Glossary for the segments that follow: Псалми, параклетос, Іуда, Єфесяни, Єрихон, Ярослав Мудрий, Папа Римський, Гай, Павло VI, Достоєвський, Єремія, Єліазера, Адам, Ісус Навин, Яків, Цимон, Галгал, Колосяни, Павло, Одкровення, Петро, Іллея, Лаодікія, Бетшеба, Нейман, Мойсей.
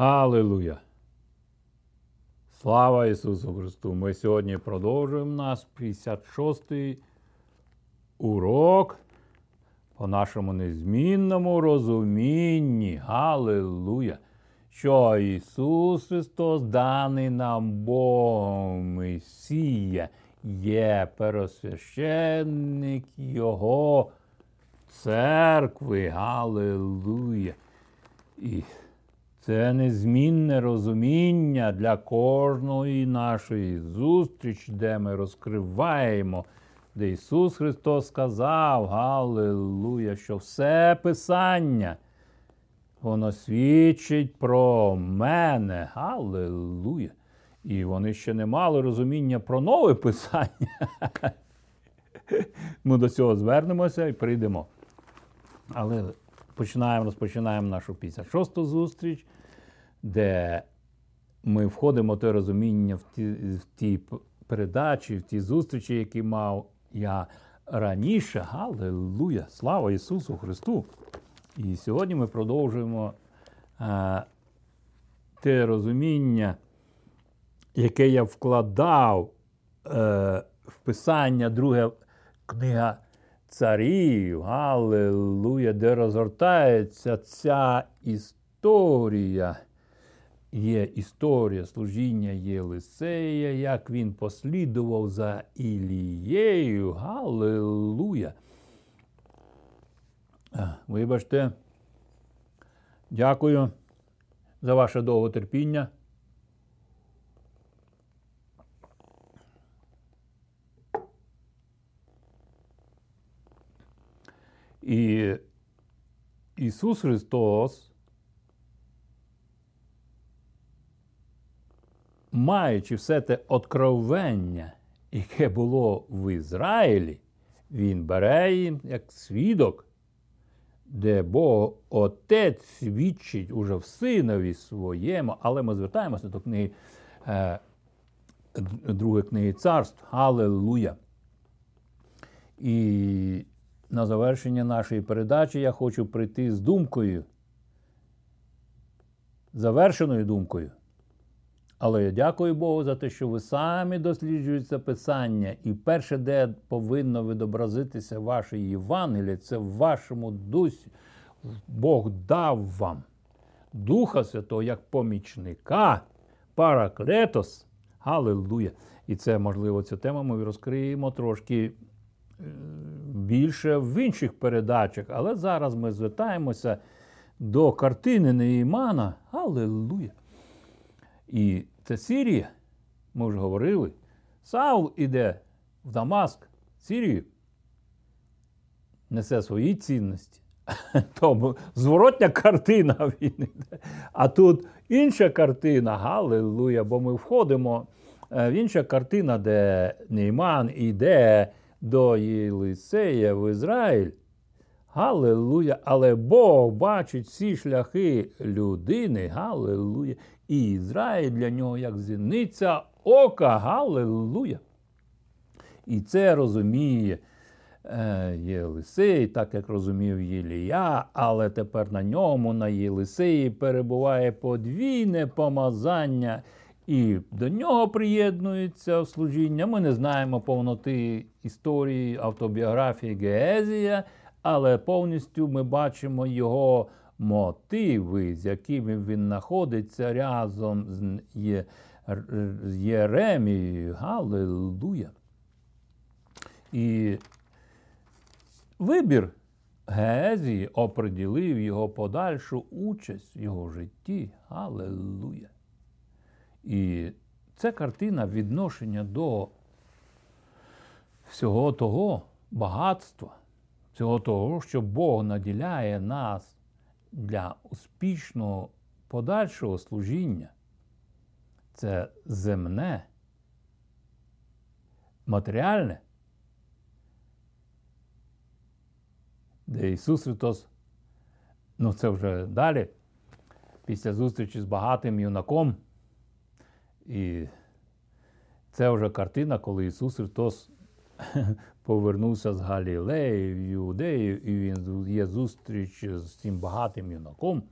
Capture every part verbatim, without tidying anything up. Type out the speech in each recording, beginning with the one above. Алілуя! Слава Ісусу Христу! Ми сьогодні продовжуємо наш п'ятдесят шостий урок по нашому незмінному розумінні. Алілуя! Що Ісус Христос, даний нам Богом Месія, є первосвященник Його церкви. Алілуя! І це незмінне розуміння для кожної нашої зустрічі, де ми розкриваємо, де Ісус Христос сказав, галилуя, що все Писання, воно свідчить про мене, галилуя. І вони ще не мали розуміння про нове Писання. Ми до цього звернемося і прийдемо. Але починаємо, розпочинаємо нашу п'ятдесят шосту зустріч, де ми входимо в те розуміння в ті, в ті передачі, в ті зустрічі, які мав я раніше. Алілуя! Слава Ісусу Христу! І сьогодні ми продовжуємо а, те розуміння, яке я вкладав а, в Писання, друга книга Царів. Алілуя! Де розгортається ця історія. Є історія служіння Єлисея, як він послідував за Іллією. Алілуя! Вибачте, дякую за ваше довготерпіння. І Ісус Христос, маючи все те одкровення, яке було в Ізраїлі, Він бере їм як свідок, де Бог Отець свідчить уже в Синові Своєму. Але ми звертаємося до книги, е, другої книги Царств. Алілуя! І на завершення нашої передачі я хочу прийти з думкою, завершеною думкою. Але я дякую Богу за те, що ви самі досліджуєте Писання. І перше, де повинно відобразитися ваше Євангеліє, це в вашому дусі. Бог дав вам Духа Святого як помічника, параклетос. Алілуя! І це, можливо, цю тему ми розкриємо трошки більше в інших передачах, але зараз ми звертаємося до картини Неймана. Алілуя! І це Сирія, ми вже говорили, Саул іде в Дамаск, Сирію, несе свої цінності. Тому зворотня картина він іде. А тут інша картина, алілуя, бо ми входимо в інша картина, де Нейман іде до Єлисея в Ізраїль. Алілуя! Але Бог бачить всі шляхи людини. Алілуя! І Ізраїль для нього як зіниця ока. Алілуя! І це розуміє е, Єлисей, так як розумів Іллея, але тепер на ньому, на Єлисеї, перебуває подвійне помазання. І до нього приєднується служіння. Ми не знаємо повноти історії, автобіографії Гієзія, але повністю ми бачимо його мотиви, з якими він знаходиться разом з, Є... з Єремією. Алілуя! І вибір Гієзії оприділив його подальшу участь в його житті. Алілуя! І це картина відношення до всього того багатства, всього того, що Бог наділяє нас для успішного подальшого служіння. Це земне, матеріальне, де Ісус Христос, ну це вже далі, після зустрічі з багатим юнаком. І це вже картина, коли Ісус Христос повернувся з Галілеї в Іудею, і Він є зустріч з цим багатим юнаком.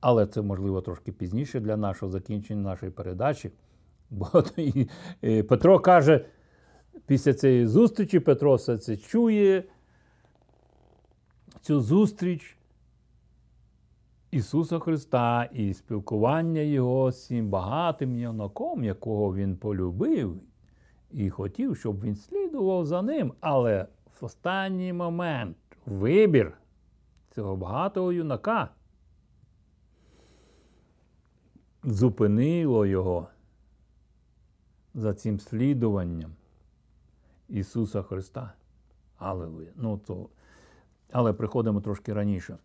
але це, можливо, трошки пізніше для нашого закінчення нашої передачі. Бо Петро каже, після цієї зустрічі Петро все це чує, цю зустріч Ісуса Христа і спілкування Його з цим багатим юнаком, якого Він полюбив і хотів, щоб він слідував за ним. Але в останній момент вибір цього багатого юнака зупинило його за цим слідуванням Ісуса Христа. Алелуя. Ну, то... Але приходимо трошки раніше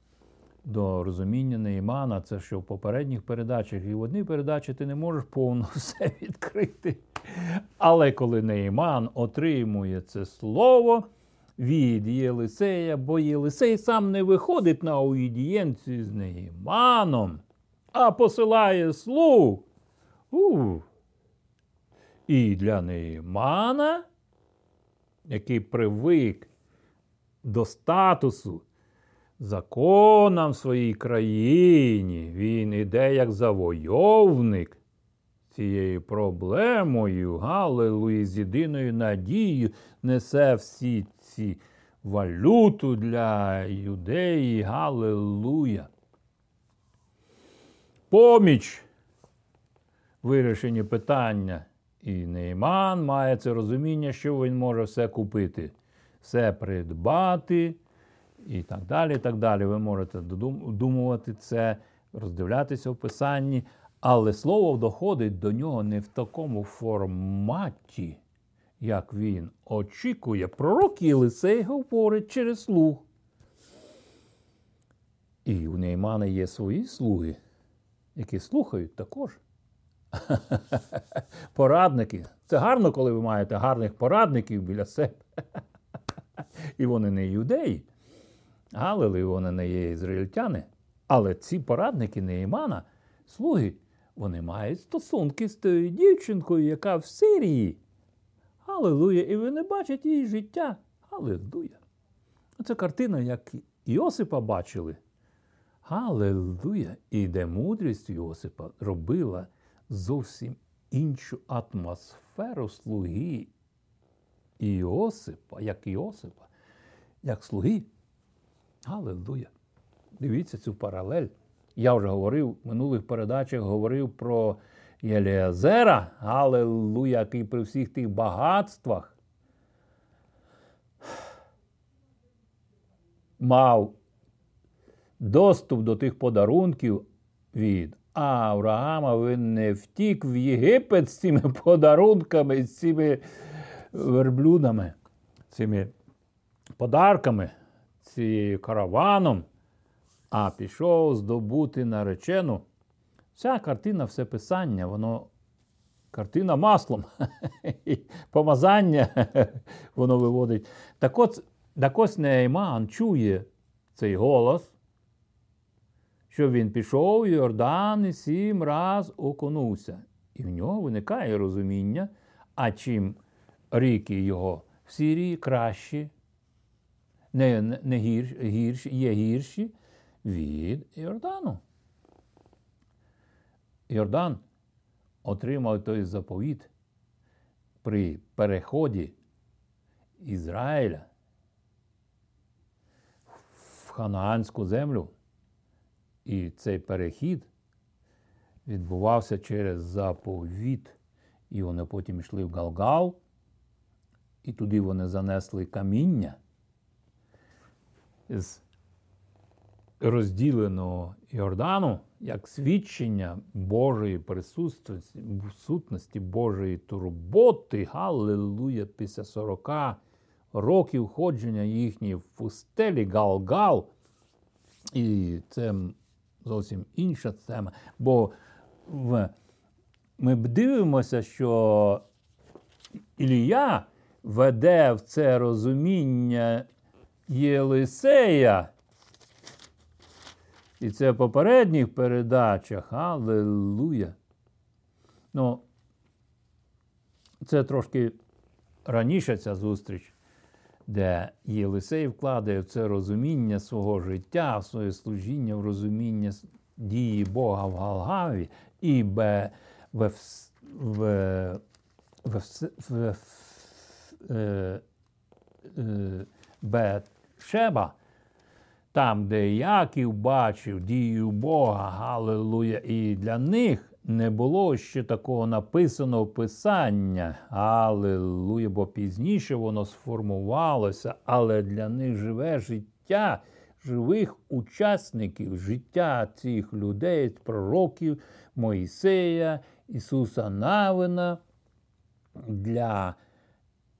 до розуміння Неймана. Це що в попередніх передачах. І в одній передачі ти не можеш повно все відкрити. Але коли Нейман отримує це слово від Єлисея, бо Єлисей сам не виходить на аудієнцію з Нейманом, а посилає слуг. У. І для Неймана, який привик до статусу, законам в своїй країні, він іде як завойовник цією проблемою, галилуї, з єдиною надією несе всі ці валюту для юдеї, галилуя. Поміч вирішенню питання. І Нейман має це розуміння, що він може все купити, все придбати і так далі, і так далі. Ви можете додумувати це, роздивлятися в Писанні, але слово доходить до нього не в такому форматі, як він очікує. Пророк Єлисей говорить через слух. І у Неймана є свої слуги, які слухають також. Порадники. Це гарно, коли ви маєте гарних порадників біля себе. І вони не юдеї, галили, вони не є ізраїльтяни. Але ці порадники Неймана, слуги, вони мають стосунки з тою дівчинкою, яка в Сирії. Галилуя. І ви не бачите її життя. Галилуя. Це картина, як Йосипа бачили. Галилуя. І де мудрість Йосипа робила зовсім іншу атмосферу слуги Іосипа, як Іосипа, як слуги. Алелуя. Дивіться цю паралель. Я вже говорив, в минулих передачах говорив про Єліазера, алелуя, який при всіх тих багатствах мав доступ до тих подарунків від Авраама. Він не втік в Єгипет з цими подарунками, з цими верблюдами, цими подарками, цією караваном, а пішов здобути наречену. Ця картина, все Писання, воно картина маслом, помазання воно виводить. Так от, так ось Нейман чує цей голос, що він пішов в Йордан і сім раз окунувся. І в нього виникає розуміння, а чим ріки його в Сирії кращі, не, не гірш, гірш, є гірші від Йордану. Йордан отримав той заповіт при переході Ізраїля в ханаанську землю. І цей перехід відбувався через заповіт. І вони потім йшли в Галгал, і туди вони занесли каміння з розділеного Йордану, як свідчення Божої присутності, Божої турботи. Галилуя, після сорок років ходження їхньої в пустелі Галгал. І це зовсім інша тема, бо в... ми дивимося, що Іллея веде в це розуміння Єлисея. І це в попередніх передачах. Алелуя. Ну, це трошки раніше ця зустріч, де Єлисей вкладає в це розуміння свого життя, в своє служіння, в розуміння дії Бога в Галгаві і бе, в, в, в, в, в, в Бетшеба, там, де Яків бачив дію Бога, галилуя, і для них не було ще такого написаного писання, галилуя, бо пізніше воно сформувалося, але для них живе життя живих учасників, життя цих людей, пророків, Мойсея, Ісуса Навина, для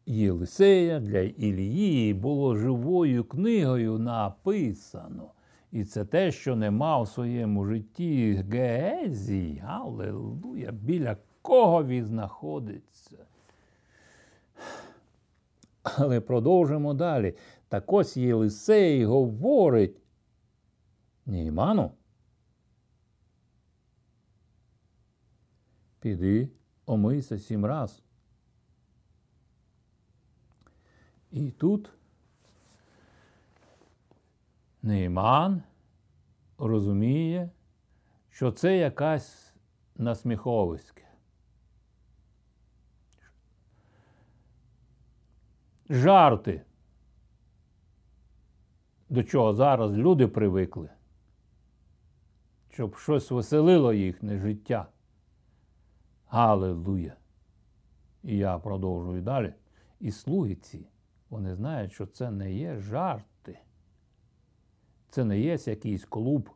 Єлисея, для Іллії було живою книгою написано. І це те, що не мав у своєму житті Гієзій, алелуя, біля кого він знаходиться. Але продовжимо далі. Так ось Єлисей говорить Нейману: піди, омийся сім раз. І тут Нейман розуміє, що це якась насміховиська. Жарти, до чого зараз люди привикли, щоб щось веселило їхнє життя. Алелуя! І я продовжую далі. І слуги ці, вони знають, що це не є жарти. Це не є якийсь клуб,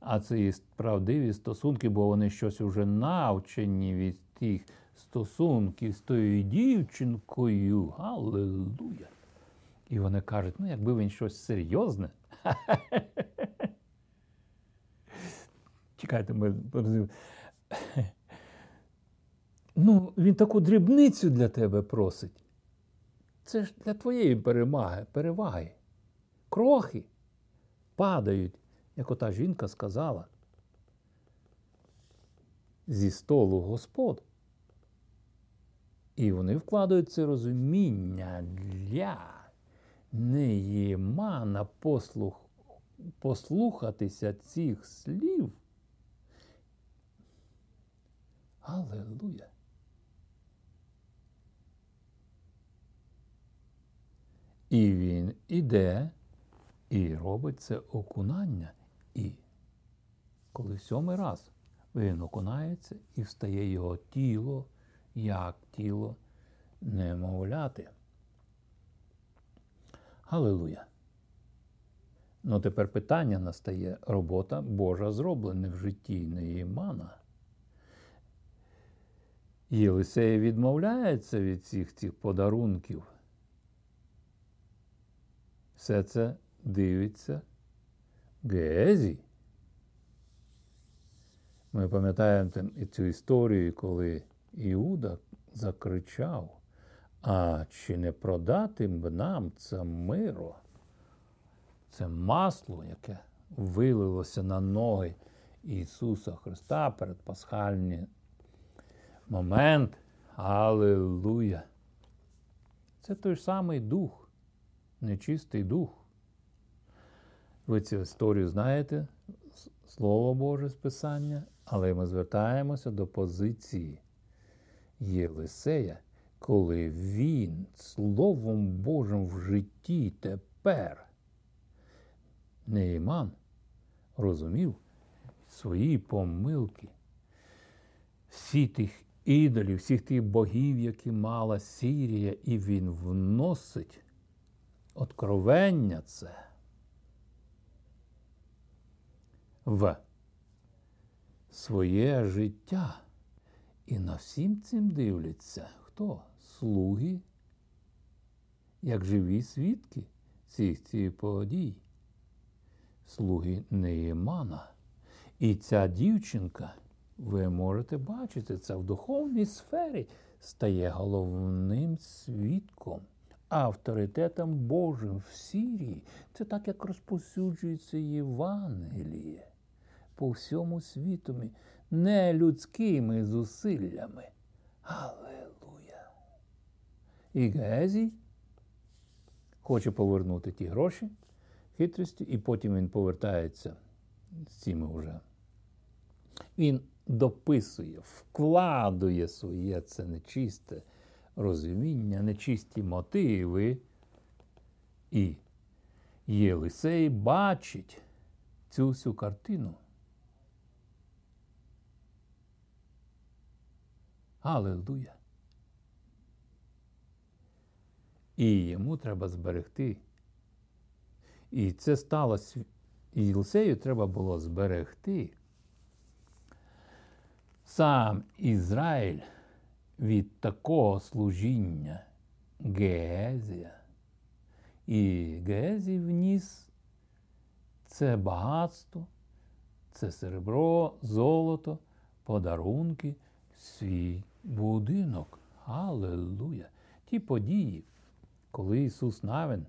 а це є правдиві стосунки, бо вони щось уже навчені від тих стосунків з тою дівчинкою. Алелуя! І вони кажуть, ну якби він щось серйозне. Чекайте, ми розуміємо. Ну, він таку дрібницю для тебе просить. Це ж для твоєї перемаги, переваги. Крохи падають, як ота жінка сказала, зі столу Господь. І вони вкладають це розуміння для Неймана послух, послухатися цих слів. Алелуя! І він іде, і робить це окунання. І коли в сьомий раз він окунається, і встає його тіло, як тіло немовляти. Алелуя! Ну тепер питання настає. Робота Божа зроблена в житті Неймана. Єлисей відмовляється від всіх цих подарунків. Все це дивиться Гієзій. Ми пам'ятаємо цю історію, коли Іуда закричав: а чи не продати б нам це миро? Це масло, яке вилилося на ноги Ісуса Христа перед пасхальний момент. Алелуя! Це той самий дух. Нечистий дух. Ви цю історію знаєте, Слово Боже з Писання, але ми звертаємося до позиції Єлисея, коли він Словом Божим в житті тепер, Нейман, розумів свої помилки, всі тих ідолів, всіх тих богів, які мала Сирія, і він вносить Одкровення це в своє життя. І на всім цим дивляться хто? Слуги, як живі свідки цих цих подій. Слуги Неймана. І ця дівчинка, ви можете бачити це в духовній сфері, стає головним свідком. Авторитетом Божим в Сирії. Це так, як розповсюджується Євангеліє по всьому світу, не людськими зусиллями. Алелуя! І Гієзій хоче повернути ті гроші, хитрості, і потім він повертається з цими вже. Він дописує, вкладує своє це нечисте розуміння, нечисті мотиви. І Єлисей бачить цю всю картину. Алілуя! І йому треба зберегти. І це сталося, Єлисею треба було зберегти сам Ізраїль від такого служіння Гієзія. І Гієзій вніс це багатство, це серебро, золото, подарунки, свій будинок. Алілуя! Ті події, коли Ісус Навин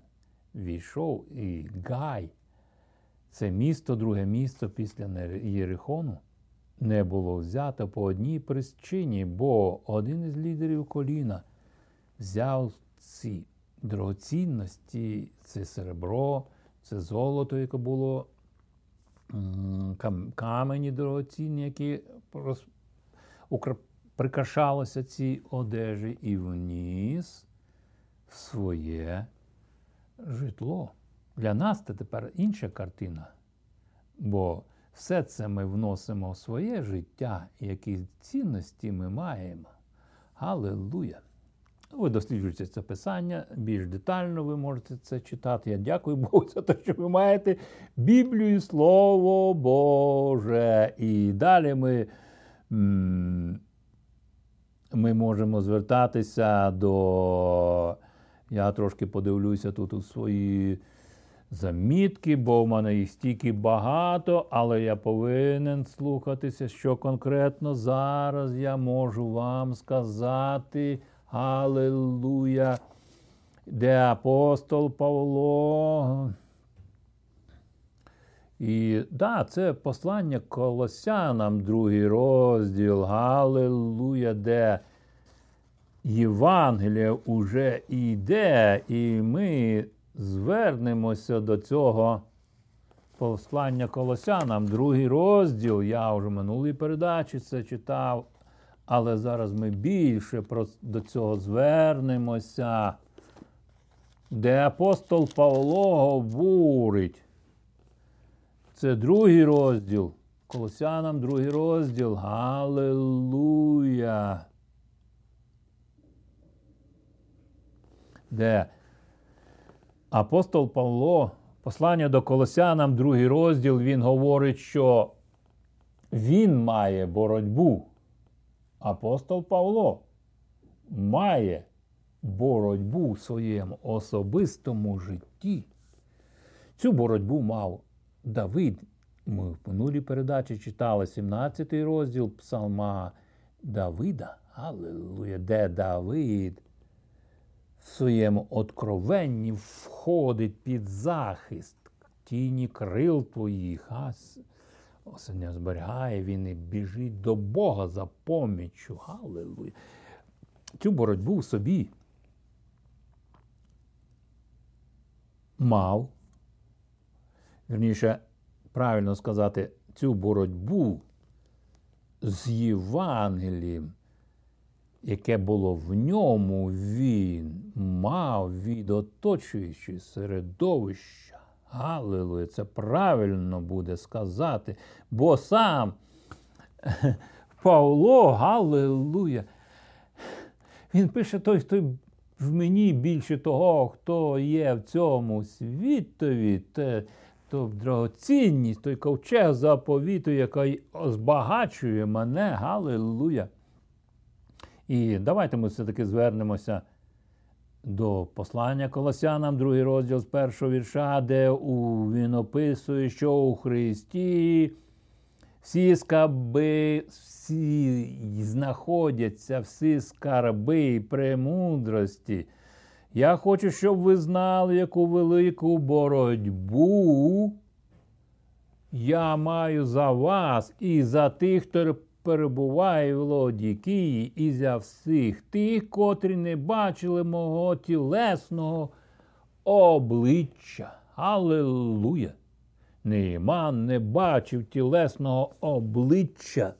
війшов і Гай, це місто, друге місто після Єрихону, не було взято по одній причині, бо один із лідерів коліна взяв ці дорогоцінності, це серебро, це золото, яке було, камені дорогоцінні, які прикрашалися ці одежі, і вніс в своє житло. Для нас це тепер інша картина, бо все це ми вносимо в своє життя, які цінності ми маємо. Алілуя! Ви досліджуєте це писання, більш детально ви можете це читати. Я дякую Богу за те, що ви маєте Біблію, Слово Боже. І далі ми, ми можемо звертатися до... Я трошки подивлюся тут у свої замітки, бо в мене їх стільки багато, але я повинен слухатися, що конкретно зараз я можу вам сказати. Алілуя! Де апостол Павло. І, да, це послання Колосянам, другий розділ. Алілуя! Де Євангеліє уже йде, і ми звернемося до цього послання Колосянам. Другий розділ, я вже в минулій передачі це читав, але зараз ми більше до цього звернемося, де апостол Павло говорить. Це другий розділ, Колосянам другий розділ, Галилуя! Де апостол Павло, послання до Колосянам, другий розділ, він говорить, що він має боротьбу. Апостол Павло має боротьбу в своєму особистому житті. Цю боротьбу мав Давид. Ми в минулій передачі читали сімнадцятий розділ Псалма Давида. Алілуя! Де Давид в своєму одкровенні входить під захист тіні крил твоїх. Осеня зберігає, він і біжить до Бога за поміччю. Алілуя! Цю боротьбу в собі мав, вірніше, правильно сказати, цю боротьбу з Євангелієм, яке було в ньому, він мав від оточуючого середовища. Алілуя, це правильно буде сказати, бо сам Павло, алілуя, він пише, той, хто в мені більше того, хто є в цьому світові, те, то дорогоцінність, той ковчег заповіту, який збагачує мене, алілуя. І давайте ми все-таки звернемося до послання Колосянам, другий розділ з першого вірша, де у, він описує, що у Христі всі скарби, всі знаходяться, всі скарби і премудрості. Я хочу, щоб ви знали, яку велику боротьбу я маю за вас і за тих, хто перебуває в Лаодікії, і за всіх тих, котрі не бачили мого тілесного обличчя. Алілуя! Нейман не бачив тілесного обличчя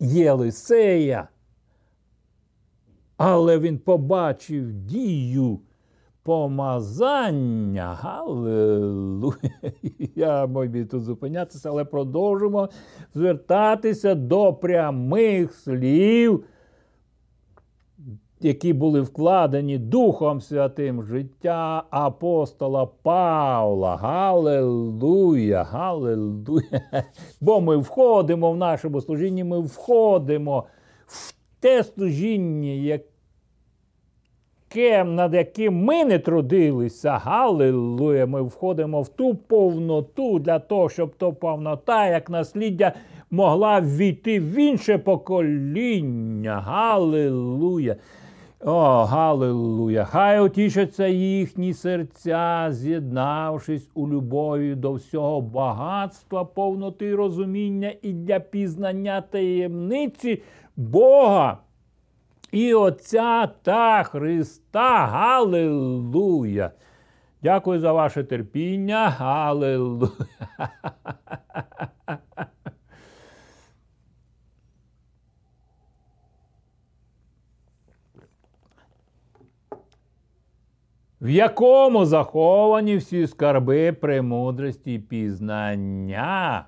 Єлисея, але він побачив дію помазання. Галилуя! Я можу тут зупинятися, але продовжимо звертатися до прямих слів, які були вкладені Духом Святим в життя апостола Павла. Галилуя! Галилуя! Бо ми входимо в нашому служінні, ми входимо в те служіння, яке, над яким ми не трудилися. Галилуя! Ми входимо в ту повноту для того, щоб та повнота, як насліддя, могла ввійти в інше покоління. Галилуя! О, галилуя! Хай утішаться їхні серця, з'єднавшись у любові до всього багатства, повноти розуміння і для пізнання таємниці Бога і Отця та Христа. Галилуя! Дякую за ваше терпіння. Галилуя! В якому заховані всі скарби премудрості і пізнання.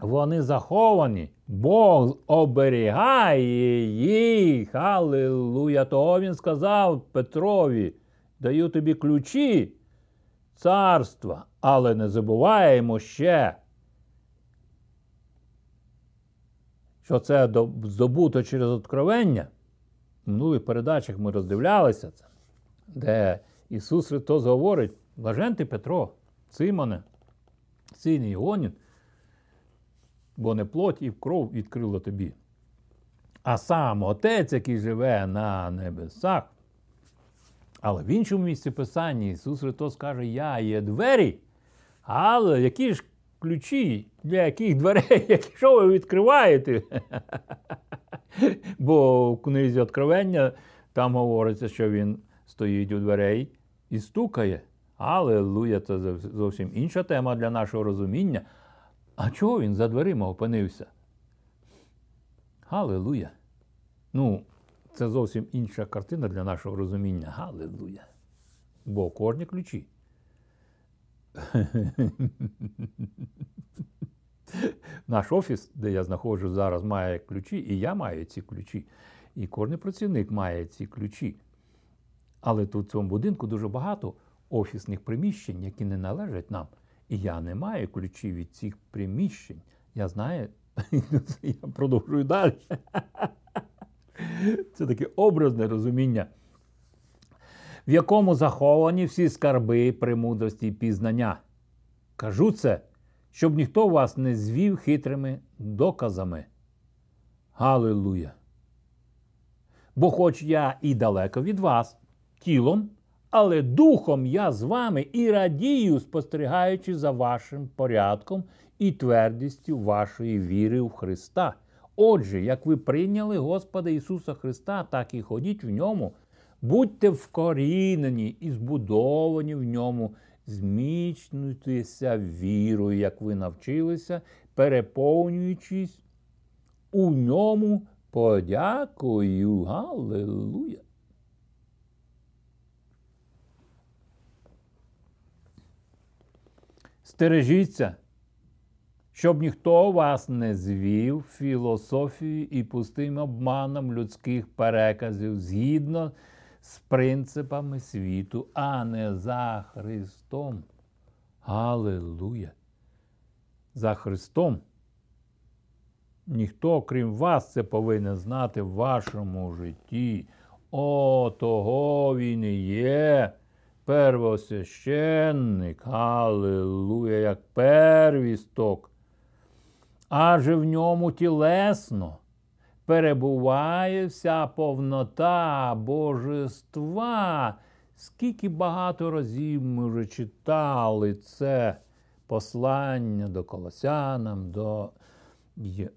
Вони заховані. Бог оберігає їх. Алілуя. Того він сказав Петрові: даю тобі ключі царства. Але не забуваємо ще, що це здобуто через Одкровення. В минулих передачах ми роздивлялися це, де Ісус Христос говорить: блажен ти, Петро, Цимоне, син Йогонін, бо не плоть і кров відкрила тобі, а сам Отець, який живе на небесах. Але в іншому місці Писання Ісус Христос каже: я є двері. Але які ж ключі, для яких дверей, якщо ви відкриваєте? Бо в книзі Откровення там говориться, що він стоїть у дверей і стукає. Алілуя, це зовсім інша тема для нашого розуміння. А чого він за дверима опинився? Алілуя. Ну, це зовсім інша картина для нашого розуміння. Алілуя. Бо кожні ключі. Наш офіс, де я знаходжусь зараз, має ключі, і я маю ці ключі. І кожен працівник має ці ключі. Але тут в цьому будинку дуже багато офісних приміщень, які не належать нам. І я не маю ключів від цих приміщень. Я знаю, я продовжую далі. Це таке образне розуміння. В якому заховані всі скарби премудрості і пізнання. Кажу це, щоб ніхто вас не звів хитрими доказами. Галилуя! Бо хоч я і далеко від вас, тілом, але духом я з вами і радію, спостерігаючи за вашим порядком і твердістю вашої віри в Христа. Отже, як ви прийняли Господа Ісуса Христа, так і ходіть в ньому, будьте вкорінені і збудовані в ньому, зміцнюйтеся вірою, як ви навчилися, переповнюючись у ньому подякою. Галилуя! Стережіться, щоб ніхто вас не звів філософією і пустим обманом людських переказів згідно з принципами світу, а не за Христом. Алілуя! За Христом. Ніхто, крім вас, це повинен знати в вашому житті. О, того він і є первосвященник, алілуя, як первісток. Адже в ньому тілесно перебуває вся повнота божества. Скільки багато разів ми вже читали це послання до Колосянам, до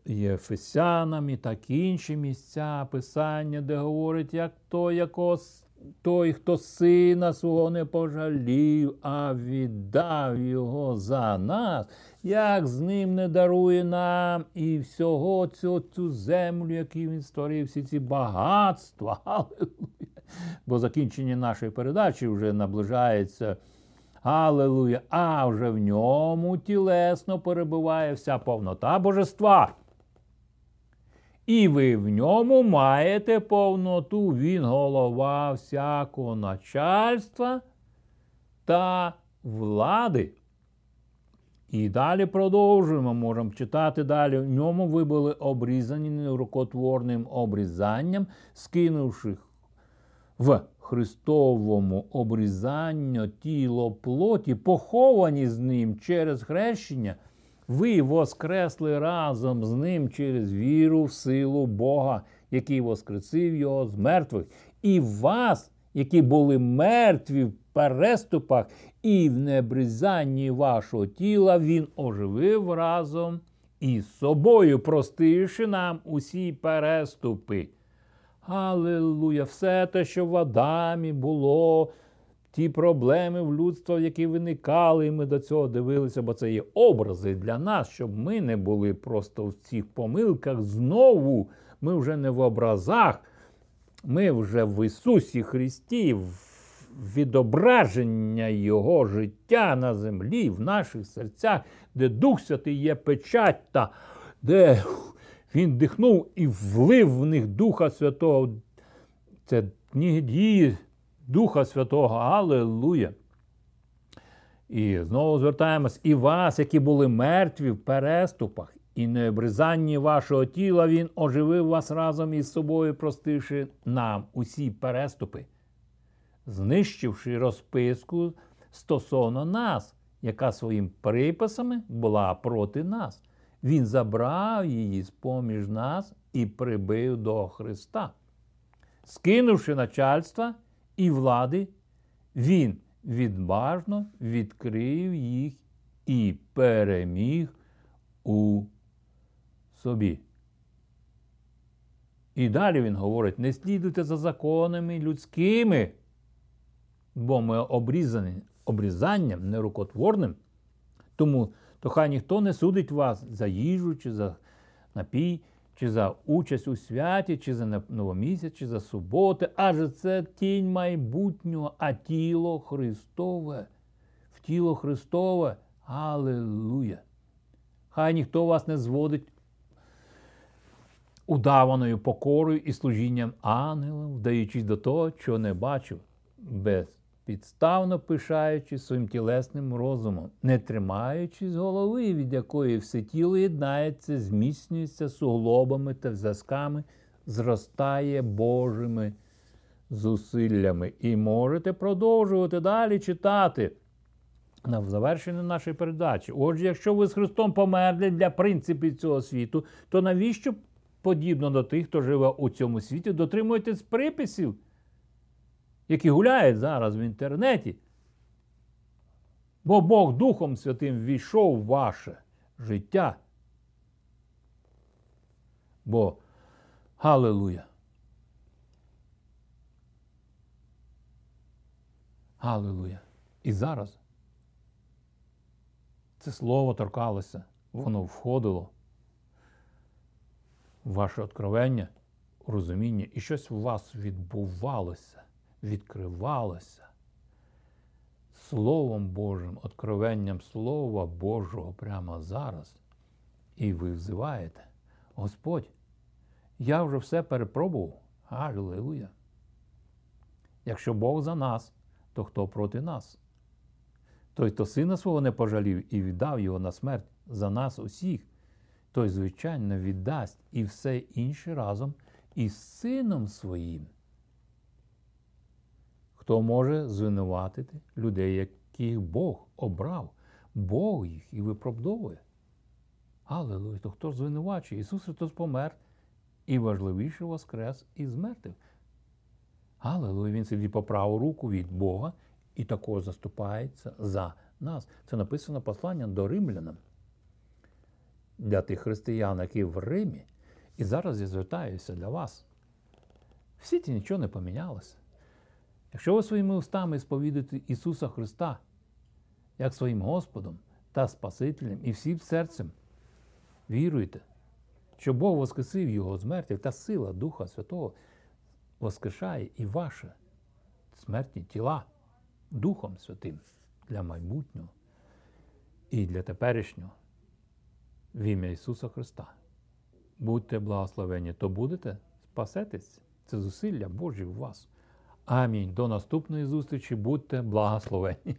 Єфесянам і так інші місця Писання, де говорить, як той, якого той, хто сина свого не пожалів, а віддав його за нас, як з ним не дарує нам і всього цю, цю землю, яку він створив, всі ці багатства. Алілуя! Бо закінчення нашої передачі вже наближається. Алілуя! А вже в ньому тілесно перебуває вся повнота божества. І ви в ньому маєте повноту, він голова всякого начальства та влади. І далі продовжуємо, можемо читати далі. В ньому ви були обрізані рукотворним обрізанням, скинувши в Христовому обрізанню тіло плоті, поховані з ним через хрещення, ви воскресли разом з ним через віру в силу Бога, який воскресив його з мертвих. І вас, які були мертві в переступах і в необрізанні вашого тіла, він оживив разом із собою, простивши нам усі переступи. Алілуя! Все те, що в Адамі було, ті проблеми в людства, які виникали, і ми до цього дивилися, бо це є образи для нас, щоб ми не були просто в цих помилках. Знову ми вже не в образах, ми вже в Ісусі Христі, в відображення Його життя на землі, в наших серцях, де Дух Святий є печать, та де Він дихнув і влив в них Духа Святого. Це книги дії Духа Святого. Алілуя! І знову звертаємось. І вас, які були мертві в переступах і необрізанні вашого тіла, він оживив вас разом із собою, простивши нам усі переступи, знищивши розписку стосовно нас, яка своїм приписами була проти нас. Він забрав її з-поміж нас і прибив до Христа. Скинувши начальства і влади, він відважно відкрив їх і переміг у собі. І далі він говорить, не слідуйте за законами людськими, бо ми обрізані обрізанням нерукотворним, тому то хай ніхто не судить вас за їжу, чи за напій, чи за участь у святі, чи за новомісяць, чи за суботи, адже це тінь майбутнього, а тіло Христове, в тіло Христове, алілуя. Хай ніхто вас не зводить удаваною покорою і служінням ангелам, вдаючись до того, чого не бачив, без підставно пишаючи своїм тілесним розумом, не тримаючись голови, від якої все тіло єднається, зміцнюється суглобами та зв'язками, зростає Божими зусиллями. І можете продовжувати далі читати на завершення нашої передачі. Отже, якщо ви з Христом померли для принципів цього світу, то навіщо, подібно до тих, хто живе у цьому світі, дотримуєтесь приписів, які гуляють зараз в інтернеті, бо Бог Духом Святим ввійшов в ваше життя. Бо, алілуя, алілуя, і зараз це слово торкалося, воно входило в ваше одкровення, розуміння, і щось у вас відбувалося. Відкривалося Словом Божим, одкровенням Слова Божого прямо зараз. І ви взиваєте: Господь, я вже все перепробував. Алілуя! Якщо Бог за нас, то хто проти нас? Той, хто сина свого не пожалів і віддав його на смерть за нас усіх, той, звичайно, віддасть і все інше разом із сином своїм. Хто може звинуватити людей, яких Бог обрав? Бог їх і виправдовує. Алілуя, то хто звинувачує? Ісус Христос помер і важливіше воскрес із мертвих. Алілуя, він сидить по праву руку від Бога і також заступається за нас. Це написано послання до римлянам. Для тих християн, які в Римі. І зараз я звертаюся для вас. В світі нічого не помінялося. Якщо ви своїми устами сповідуєте Ісуса Христа як своїм Господом та Спасителем і всім серцем віруєте, що Бог воскресив Його з мертвих, та сила Духа Святого воскрешає і ваше смертні тіла Духом Святим для майбутнього і для теперішнього в ім'я Ісуса Христа. Будьте благословені, то будете спасетись. Це зусилля Божі в вас. Амінь. До наступної зустрічі. Будьте благословені.